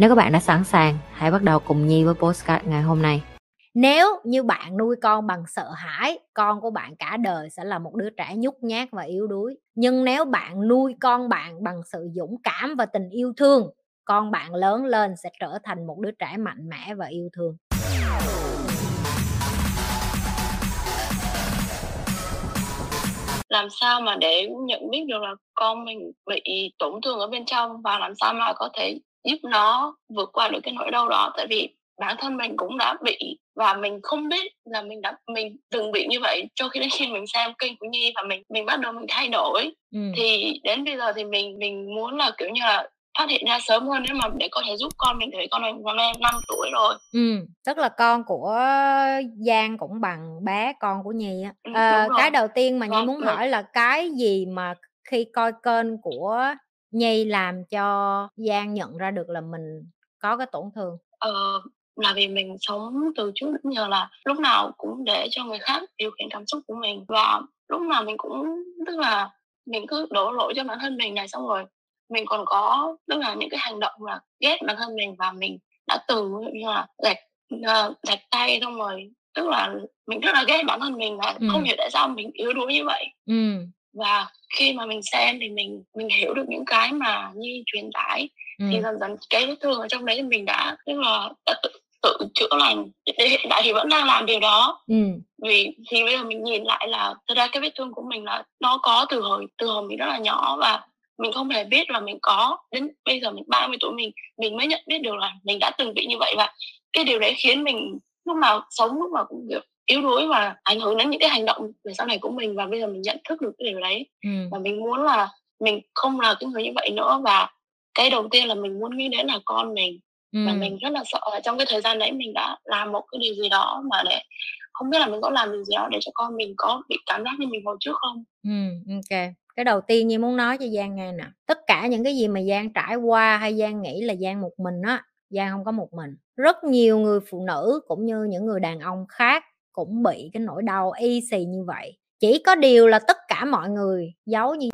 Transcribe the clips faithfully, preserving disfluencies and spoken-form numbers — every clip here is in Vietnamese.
Nếu các bạn đã sẵn sàng, hãy bắt đầu cùng Nhi với podcast ngày hôm nay. Nếu như bạn nuôi con bằng sợ hãi, con của bạn cả đời sẽ là một đứa trẻ nhút nhát và yếu đuối. Nhưng nếu bạn nuôi con bạn bằng sự dũng cảm và tình yêu thương, con bạn lớn lên sẽ trở thành một đứa trẻ mạnh mẽ và yêu thương. Làm sao mà để nhận biết được là con mình bị tổn thương ở bên trong và làm sao mà có thể giúp nó vượt qua được cái nỗi đau đó, tại vì bản thân mình cũng đã bị và mình không biết là mình đã mình từng bị như vậy cho khi đến khi mình xem kênh của Nhi và mình mình bắt đầu mình thay đổi. Ừ. Thì đến bây giờ thì mình mình muốn là kiểu như là phát hiện ra sớm hơn để mà để có thể giúp con mình, thì con mình năm nay năm tuổi rồi. Ừ, tức là con của Giang cũng bằng bé con của Nhi á. Ừ, à, cái đầu tiên mà Nhi muốn hỏi là cái gì mà khi coi kênh của Nhi làm cho Giang nhận ra được là mình có cái tổn thương? Ờ, là vì mình sống từ trước đến giờ là lúc nào cũng để cho người khác điều khiển cảm xúc của mình, và lúc nào mình cũng tức là mình cứ đổ lỗi cho bản thân mình này, xong rồi mình còn có tức là những cái hành động là ghét bản thân mình, và mình đã từng như là gạch gạch tay, xong rồi tức là mình rất là ghét bản thân mình và ừ. không hiểu tại sao mình yếu đuối như vậy. Ừ. Và khi mà mình xem thì mình mình hiểu được những cái mà Nhi truyền tải. Ừ. Thì dần dần cái vết thương ở trong đấy mình đã tức là đã tự, tự chữa lành. Hiện tại thì vẫn đang làm điều đó. Ừ. Vì thì bây giờ mình nhìn lại là thật ra cái vết thương của mình là nó có từ hồi từ hồi mình rất là nhỏ, và mình không hề biết là mình có. Đến bây giờ mình ba mươi tuổi mình mình mới nhận biết được là mình đã từng bị như vậy, và cái điều đấy khiến mình lúc nào sống lúc nào cũng được yếu đuối và ảnh hưởng đến những cái hành động về sau này của mình. Và bây giờ mình nhận thức được cái điều đấy. Ừ. Và mình muốn là mình không là cái người như vậy nữa, và cái đầu tiên là mình muốn nghĩ đến là con mình. Ừ. Và mình rất là sợ là trong cái thời gian đấy mình đã làm một cái điều gì đó mà để không biết là mình có làm điều gì đó để cho con mình có bị cảm giác như mình hồi trước không. Ừ, ok. Cái đầu tiên Nhi muốn nói cho Giang nghe nè, tất cả những cái gì mà Giang trải qua hay Giang nghĩ là Giang một mình á, Giang không có một mình. Rất nhiều người phụ nữ cũng như những người đàn ông khác cũng bị cái nỗi đau y xì như vậy. Chỉ có điều là tất cả mọi người giấu như,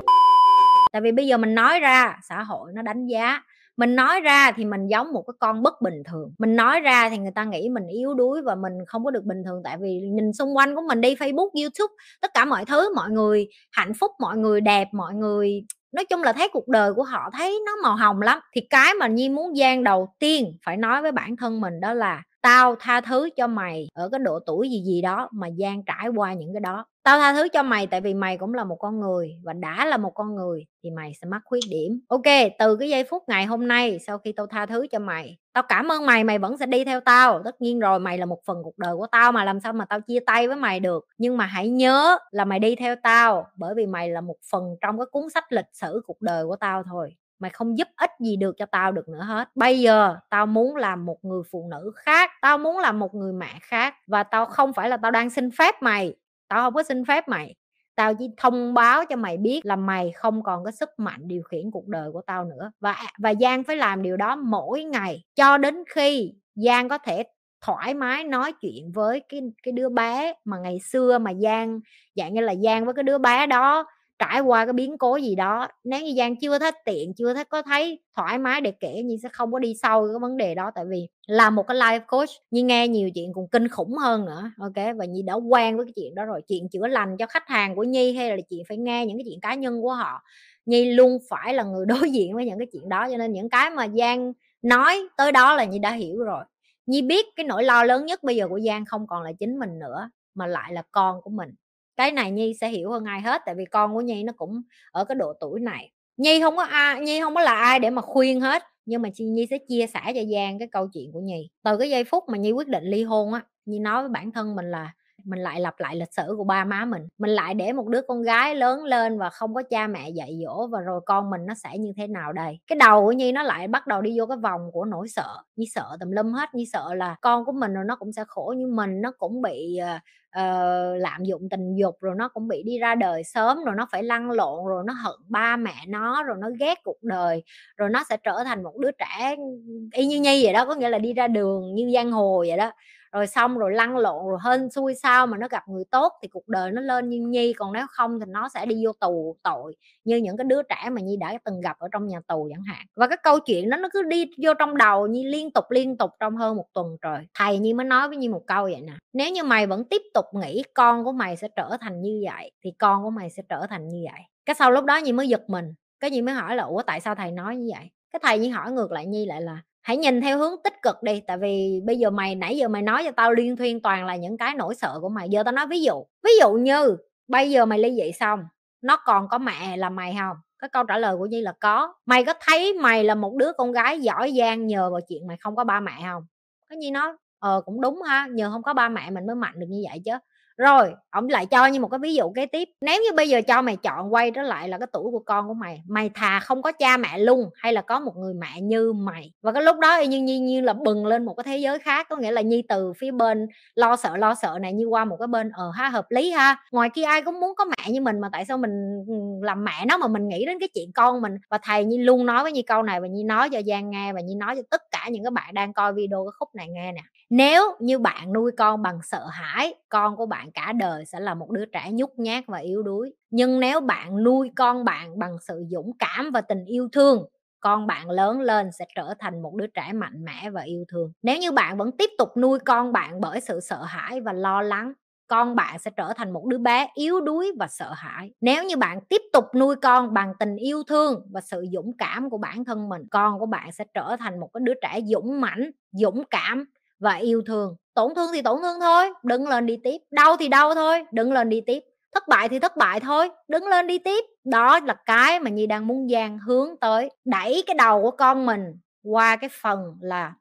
tại vì bây giờ mình nói ra xã hội nó đánh giá, mình nói ra thì mình giống một cái con bất bình thường, mình nói ra thì người ta nghĩ mình yếu đuối và mình không có được bình thường. Tại vì nhìn xung quanh của mình đi, Facebook, YouTube, tất cả mọi thứ, mọi người hạnh phúc, mọi người đẹp, mọi người nói chung là thấy cuộc đời của họ thấy nó màu hồng lắm. Thì cái mà Nhi muốn Giang đầu tiên phải nói với bản thân mình đó là tao tha thứ cho mày ở cái độ tuổi gì gì đó mà Giang trải qua những cái đó. Tao tha thứ cho mày tại vì mày cũng là một con người, và đã là một con người thì mày sẽ mắc khuyết điểm. Ok, từ cái giây phút ngày hôm nay, sau khi tao tha thứ cho mày, tao cảm ơn mày, mày vẫn sẽ đi theo tao. Tất nhiên rồi, mày là một phần cuộc đời của tao mà, làm sao mà tao chia tay với mày được. Nhưng mà hãy nhớ là mày đi theo tao bởi vì mày là một phần trong cái cuốn sách lịch sử cuộc đời của tao thôi. Mày không giúp ích gì được cho tao được nữa hết. Bây giờ tao muốn làm một người phụ nữ khác, tao muốn làm một người mẹ khác, và tao không phải là tao đang xin phép mày, tao không có xin phép mày, tao chỉ thông báo cho mày biết là mày không còn có sức mạnh điều khiển cuộc đời của tao nữa. Và và Giang phải làm điều đó mỗi ngày cho đến khi Giang có thể thoải mái nói chuyện với cái cái đứa bé mà ngày xưa mà Giang dạng như là Giang với cái đứa bé đó trải qua cái biến cố gì đó. Nếu như Giang chưa thấy tiện, chưa thấy có thấy thoải mái để kể, nhưng sẽ không có đi sâu cái vấn đề đó. Tại vì là một cái life coach, Nhi nghe nhiều chuyện còn kinh khủng hơn nữa. Ok, và Nhi đã quen với cái chuyện đó rồi. Chuyện chữa lành cho khách hàng của Nhi hay là chuyện phải nghe những cái chuyện cá nhân của họ, Nhi luôn phải là người đối diện với những cái chuyện đó. Cho nên những cái mà Giang nói tới đó là Nhi đã hiểu rồi. Nhi biết cái nỗi lo lớn nhất bây giờ của Giang không còn là chính mình nữa, mà lại là con của mình. Cái này Nhi sẽ hiểu hơn ai hết, tại vì con của Nhi nó cũng ở cái độ tuổi này. Nhi không có ai, Nhi không có là ai để mà khuyên hết, nhưng mà Nhi sẽ chia sẻ cho Giang cái câu chuyện của Nhi. Từ cái giây phút mà Nhi quyết định ly hôn á, Nhi nói với bản thân mình là mình lại lặp lại lịch sử của ba má mình. Mình lại để một đứa con gái lớn lên và không có cha mẹ dạy dỗ, và rồi con mình nó sẽ như thế nào đây? Cái đầu của Nhi nó lại bắt đầu đi vô cái vòng của nỗi sợ. Nhi sợ tùm lum hết. Nhi sợ là con của mình rồi nó cũng sẽ khổ như mình, nó cũng bị uh, uh, lạm dụng tình dục, rồi nó cũng bị đi ra đời sớm, rồi nó phải lăn lộn, rồi nó hận ba mẹ nó, rồi nó ghét cuộc đời, rồi nó sẽ trở thành một đứa trẻ y như Nhi vậy đó, có nghĩa là đi ra đường như giang hồ vậy đó, rồi xong rồi lăn lộn, rồi hên xui sao mà nó gặp người tốt thì cuộc đời nó lên như Nhi, còn nếu không thì nó sẽ đi vô tù tội như những cái đứa trẻ mà Nhi đã từng gặp ở trong nhà tù chẳng hạn. Và cái câu chuyện đó nó cứ đi vô trong đầu Nhi liên tục liên tục trong hơn một tuần trời. Thầy Nhi mới nói với Nhi một câu vậy nè: nếu như mày vẫn tiếp tục nghĩ con của mày sẽ trở thành như vậy thì con của mày sẽ trở thành như vậy. Cái sau lúc đó Nhi mới giật mình, cái Nhi mới hỏi là ủa tại sao thầy nói như vậy? Cái thầy Nhi hỏi ngược lại Nhi lại là hãy nhìn theo hướng tích cực đi, tại vì bây giờ mày nãy giờ mày nói cho tao liên thuyên toàn là những cái nỗi sợ của mày. Giờ tao nói ví dụ, ví dụ như bây giờ mày ly dị xong, nó còn có mẹ là mày không? Cái câu trả lời của Nhi là có. Mày có thấy mày là một đứa con gái giỏi giang nhờ vào chuyện mày không có ba mẹ không? Cái Nhi nói ờ cũng đúng ha, nhờ không có ba mẹ mình mới mạnh được như vậy chứ. Rồi ổng lại cho Nhi một cái ví dụ kế tiếp: nếu như bây giờ cho mày chọn, quay trở lại là cái tuổi của con của mày, mày thà không có cha mẹ luôn hay là có một người mẹ như mày? Và cái lúc đó Nhi như, như là bừng lên một cái thế giới khác, có nghĩa là Nhi từ phía bên lo sợ lo sợ này Nhi qua một cái bên ờ ha hợp lý ha, ngoài kia ai cũng muốn có mẹ như mình mà tại sao mình làm mẹ nó mà mình nghĩ đến cái chuyện con mình. Và thầy Nhi luôn nói với Nhi câu này, và Nhi nói cho Giang nghe, và Nhi nói cho tất cả những các bạn đang coi video cái khúc này nghe nè: nếu như bạn nuôi con bằng sợ hãi, con của bạn cả đời sẽ là một đứa trẻ nhút nhát và yếu đuối. Nhưng nếu bạn nuôi con bạn bằng sự dũng cảm và tình yêu thương, con bạn lớn lên sẽ trở thành một đứa trẻ mạnh mẽ và yêu thương. Nếu như bạn vẫn tiếp tục nuôi con bạn bởi sự sợ hãi và lo lắng, con bạn sẽ trở thành một đứa bé yếu đuối và sợ hãi. Nếu như bạn tiếp tục nuôi con bằng tình yêu thương và sự dũng cảm của bản thân mình, con của bạn sẽ trở thành một cái đứa trẻ dũng mãnh, dũng cảm và yêu thương. Tổn thương thì tổn thương thôi, đứng lên đi tiếp. Đau thì đau thôi, đứng lên đi tiếp. Thất bại thì thất bại thôi, đứng lên đi tiếp. Đó là cái mà Nhi đang muốn Giang hướng tới. Đẩy cái đầu của con mình qua cái phần là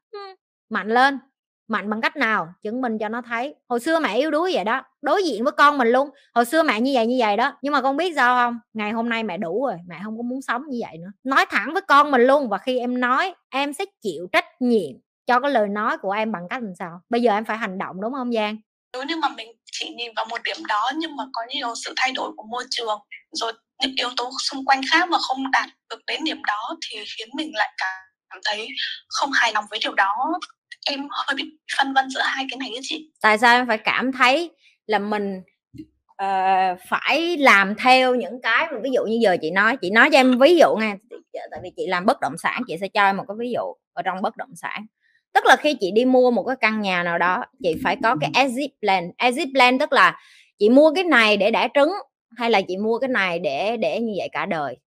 mạnh lên. Mạnh bằng cách nào? Chứng minh cho nó thấy hồi xưa mẹ yếu đuối vậy đó, đối diện với con mình luôn, hồi xưa mẹ như vậy như vậy đó, nhưng mà con biết sao không, ngày hôm nay mẹ đủ rồi, mẹ không có muốn sống như vậy nữa. Nói thẳng với con mình luôn, và khi em nói em sẽ chịu trách nhiệm cho cái lời nói của em bằng cách làm sao. Bây giờ em phải hành động đúng không Giang? Nếu như mà mình chỉ nhìn vào một điểm đó nhưng mà có nhiều sự thay đổi của môi trường rồi những yếu tố xung quanh khác mà không đạt được đến điểm đó thì khiến mình lại cảm thấy không hài lòng với điều đó. Em hơi bị phân vân giữa hai cái này đó chị. Tại sao em phải cảm thấy là mình uh, phải làm theo những cái mà ví dụ như giờ chị nói, chị nói cho em ví dụ nghe, tại vì chị làm bất động sản, chị sẽ cho em một cái ví dụ ở trong bất động sản. Tức là khi chị đi mua một cái căn nhà nào đó, chị phải có cái exit plan. Exit plan tức là chị mua cái này để đẻ trứng hay là chị mua cái này để để như vậy cả đời.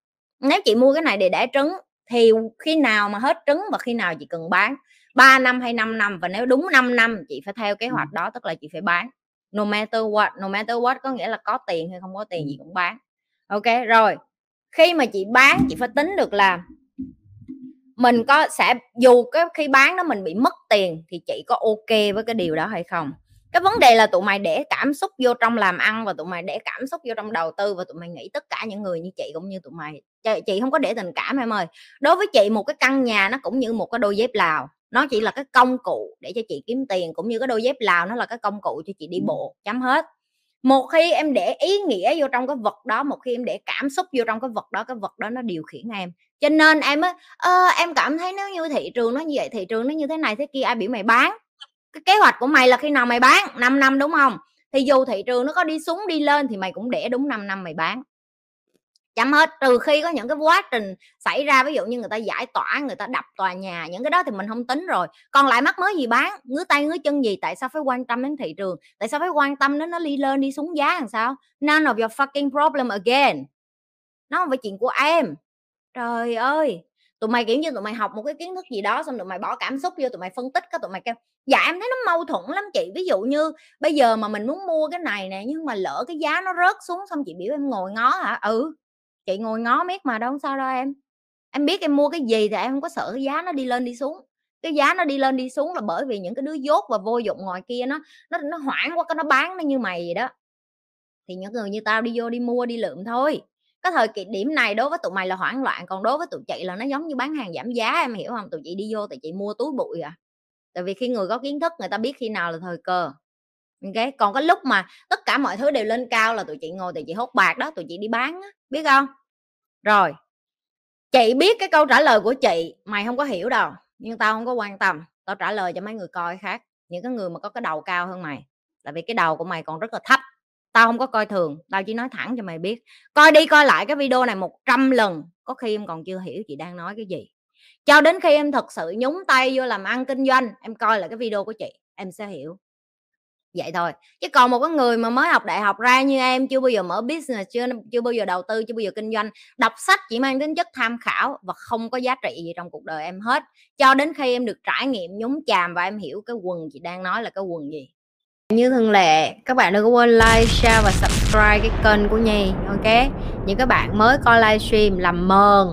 Nếu chị mua cái này để đẻ trứng thì khi nào mà hết trứng và khi nào chị cần bán, ba năm hay năm năm, và nếu đúng năm năm chị phải theo kế hoạch đó, tức là chị phải bán. No matter what, no matter what có nghĩa là có tiền hay không có tiền chị cũng bán. Ok, rồi. Khi mà chị bán chị phải tính được là mình có sẽ dù cái khi bán đó mình bị mất tiền thì chị có ok với cái điều đó hay không. Cái vấn đề là tụi mày để cảm xúc vô trong làm ăn, và tụi mày để cảm xúc vô trong đầu tư, và tụi mày nghĩ tất cả những người như chị cũng như tụi mày. Chị không có để tình cảm em ơi. Đối với chị một cái căn nhà nó cũng như một cái đôi dép Lào. Nó chỉ là cái công cụ để cho chị kiếm tiền, cũng như cái đôi dép Lào nó là cái công cụ cho chị đi bộ. Chấm hết. Một khi em để ý nghĩa vô trong cái vật đó, một khi em để cảm xúc vô trong cái vật đó, cái vật đó nó điều khiển em. Cho nên em á, ờ, em cảm thấy nếu như thị trường nó như vậy, thị trường nó như thế này thế kia, ai biểu mày bán. Cái kế hoạch của mày là khi nào mày bán, năm năm đúng không? Thì dù thị trường nó có đi xuống đi lên thì mày cũng để đúng năm năm mày bán. Chấm hết. Trừ khi có những cái quá trình xảy ra, ví dụ như người ta giải tỏa, người ta đập tòa nhà, những cái đó thì mình không tính rồi. Còn lại mắc mới gì bán, ngứa tay ngứa chân gì, tại sao phải quan tâm đến thị trường, tại sao phải quan tâm đến nó đi lên đi xuống giá làm sao. None of your fucking problem again. Nó không phải chuyện của em. Trời ơi, tụi mày kiểu như tụi mày học một cái kiến thức gì đó xong tụi mày bỏ cảm xúc vô, tụi mày phân tích, cái tụi mày kêu dạ em thấy nó mâu thuẫn lắm chị, ví dụ như bây giờ mà mình muốn mua cái này nè nhưng mà lỡ cái giá nó rớt xuống xong chị biểu em ngồi ngó hả? Ừ, chị ngồi ngó miết mà đâu sao đâu em em biết em mua cái gì thì em không có sợ cái giá nó đi lên đi xuống. cái giá nó đi lên đi xuống là bởi vì những cái đứa dốt và vô dụng ngoài kia nó nó nó hoảng quá, cái nó bán nó như mày vậy đó. Thì những người như tao đi vô đi mua đi lượm thôi. Cái thời kỳ điểm này đối với tụi mày là hoảng loạn, còn đối với tụi chị là nó giống như bán hàng giảm giá, em hiểu không? Tụi chị đi vô tụi chị mua túi bụi à. Tại vì khi người có kiến thức người ta biết khi nào là thời cơ. Okay. Còn cái lúc mà tất cả mọi thứ đều lên cao là tụi chị ngồi tụi chị hốt bạc đó, tụi chị đi bán đó, biết không? Rồi chị biết cái câu trả lời của chị mày không có hiểu đâu, nhưng tao không có quan tâm, tao trả lời cho mấy người coi khác, những cái người mà có cái đầu cao hơn mày, tại vì cái đầu của mày còn rất là thấp. Tao không có coi thường, tao chỉ nói thẳng cho mày biết. Coi đi coi lại cái video này một trăm lần, có khi em còn chưa hiểu chị đang nói cái gì, cho đến khi em thật sự nhúng tay vô làm ăn kinh doanh, em coi lại cái video của chị em sẽ hiểu. Vậy thôi. Chứ còn một cái người mà mới học đại học ra như em, chưa bao giờ mở business, chưa chưa bao giờ đầu tư, chưa bao giờ kinh doanh, đọc sách chỉ mang tính chất tham khảo và không có giá trị gì trong cuộc đời em hết, cho đến khi em được trải nghiệm nhúng chàm và em hiểu cái quần chị đang nói là cái quần gì. Như thường lệ, các bạn đừng có quên like, share và subscribe cái kênh của Nhi. Ok, những các bạn mới coi livestream làm mờn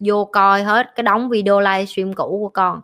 vô coi hết cái đống video livestream cũ của con.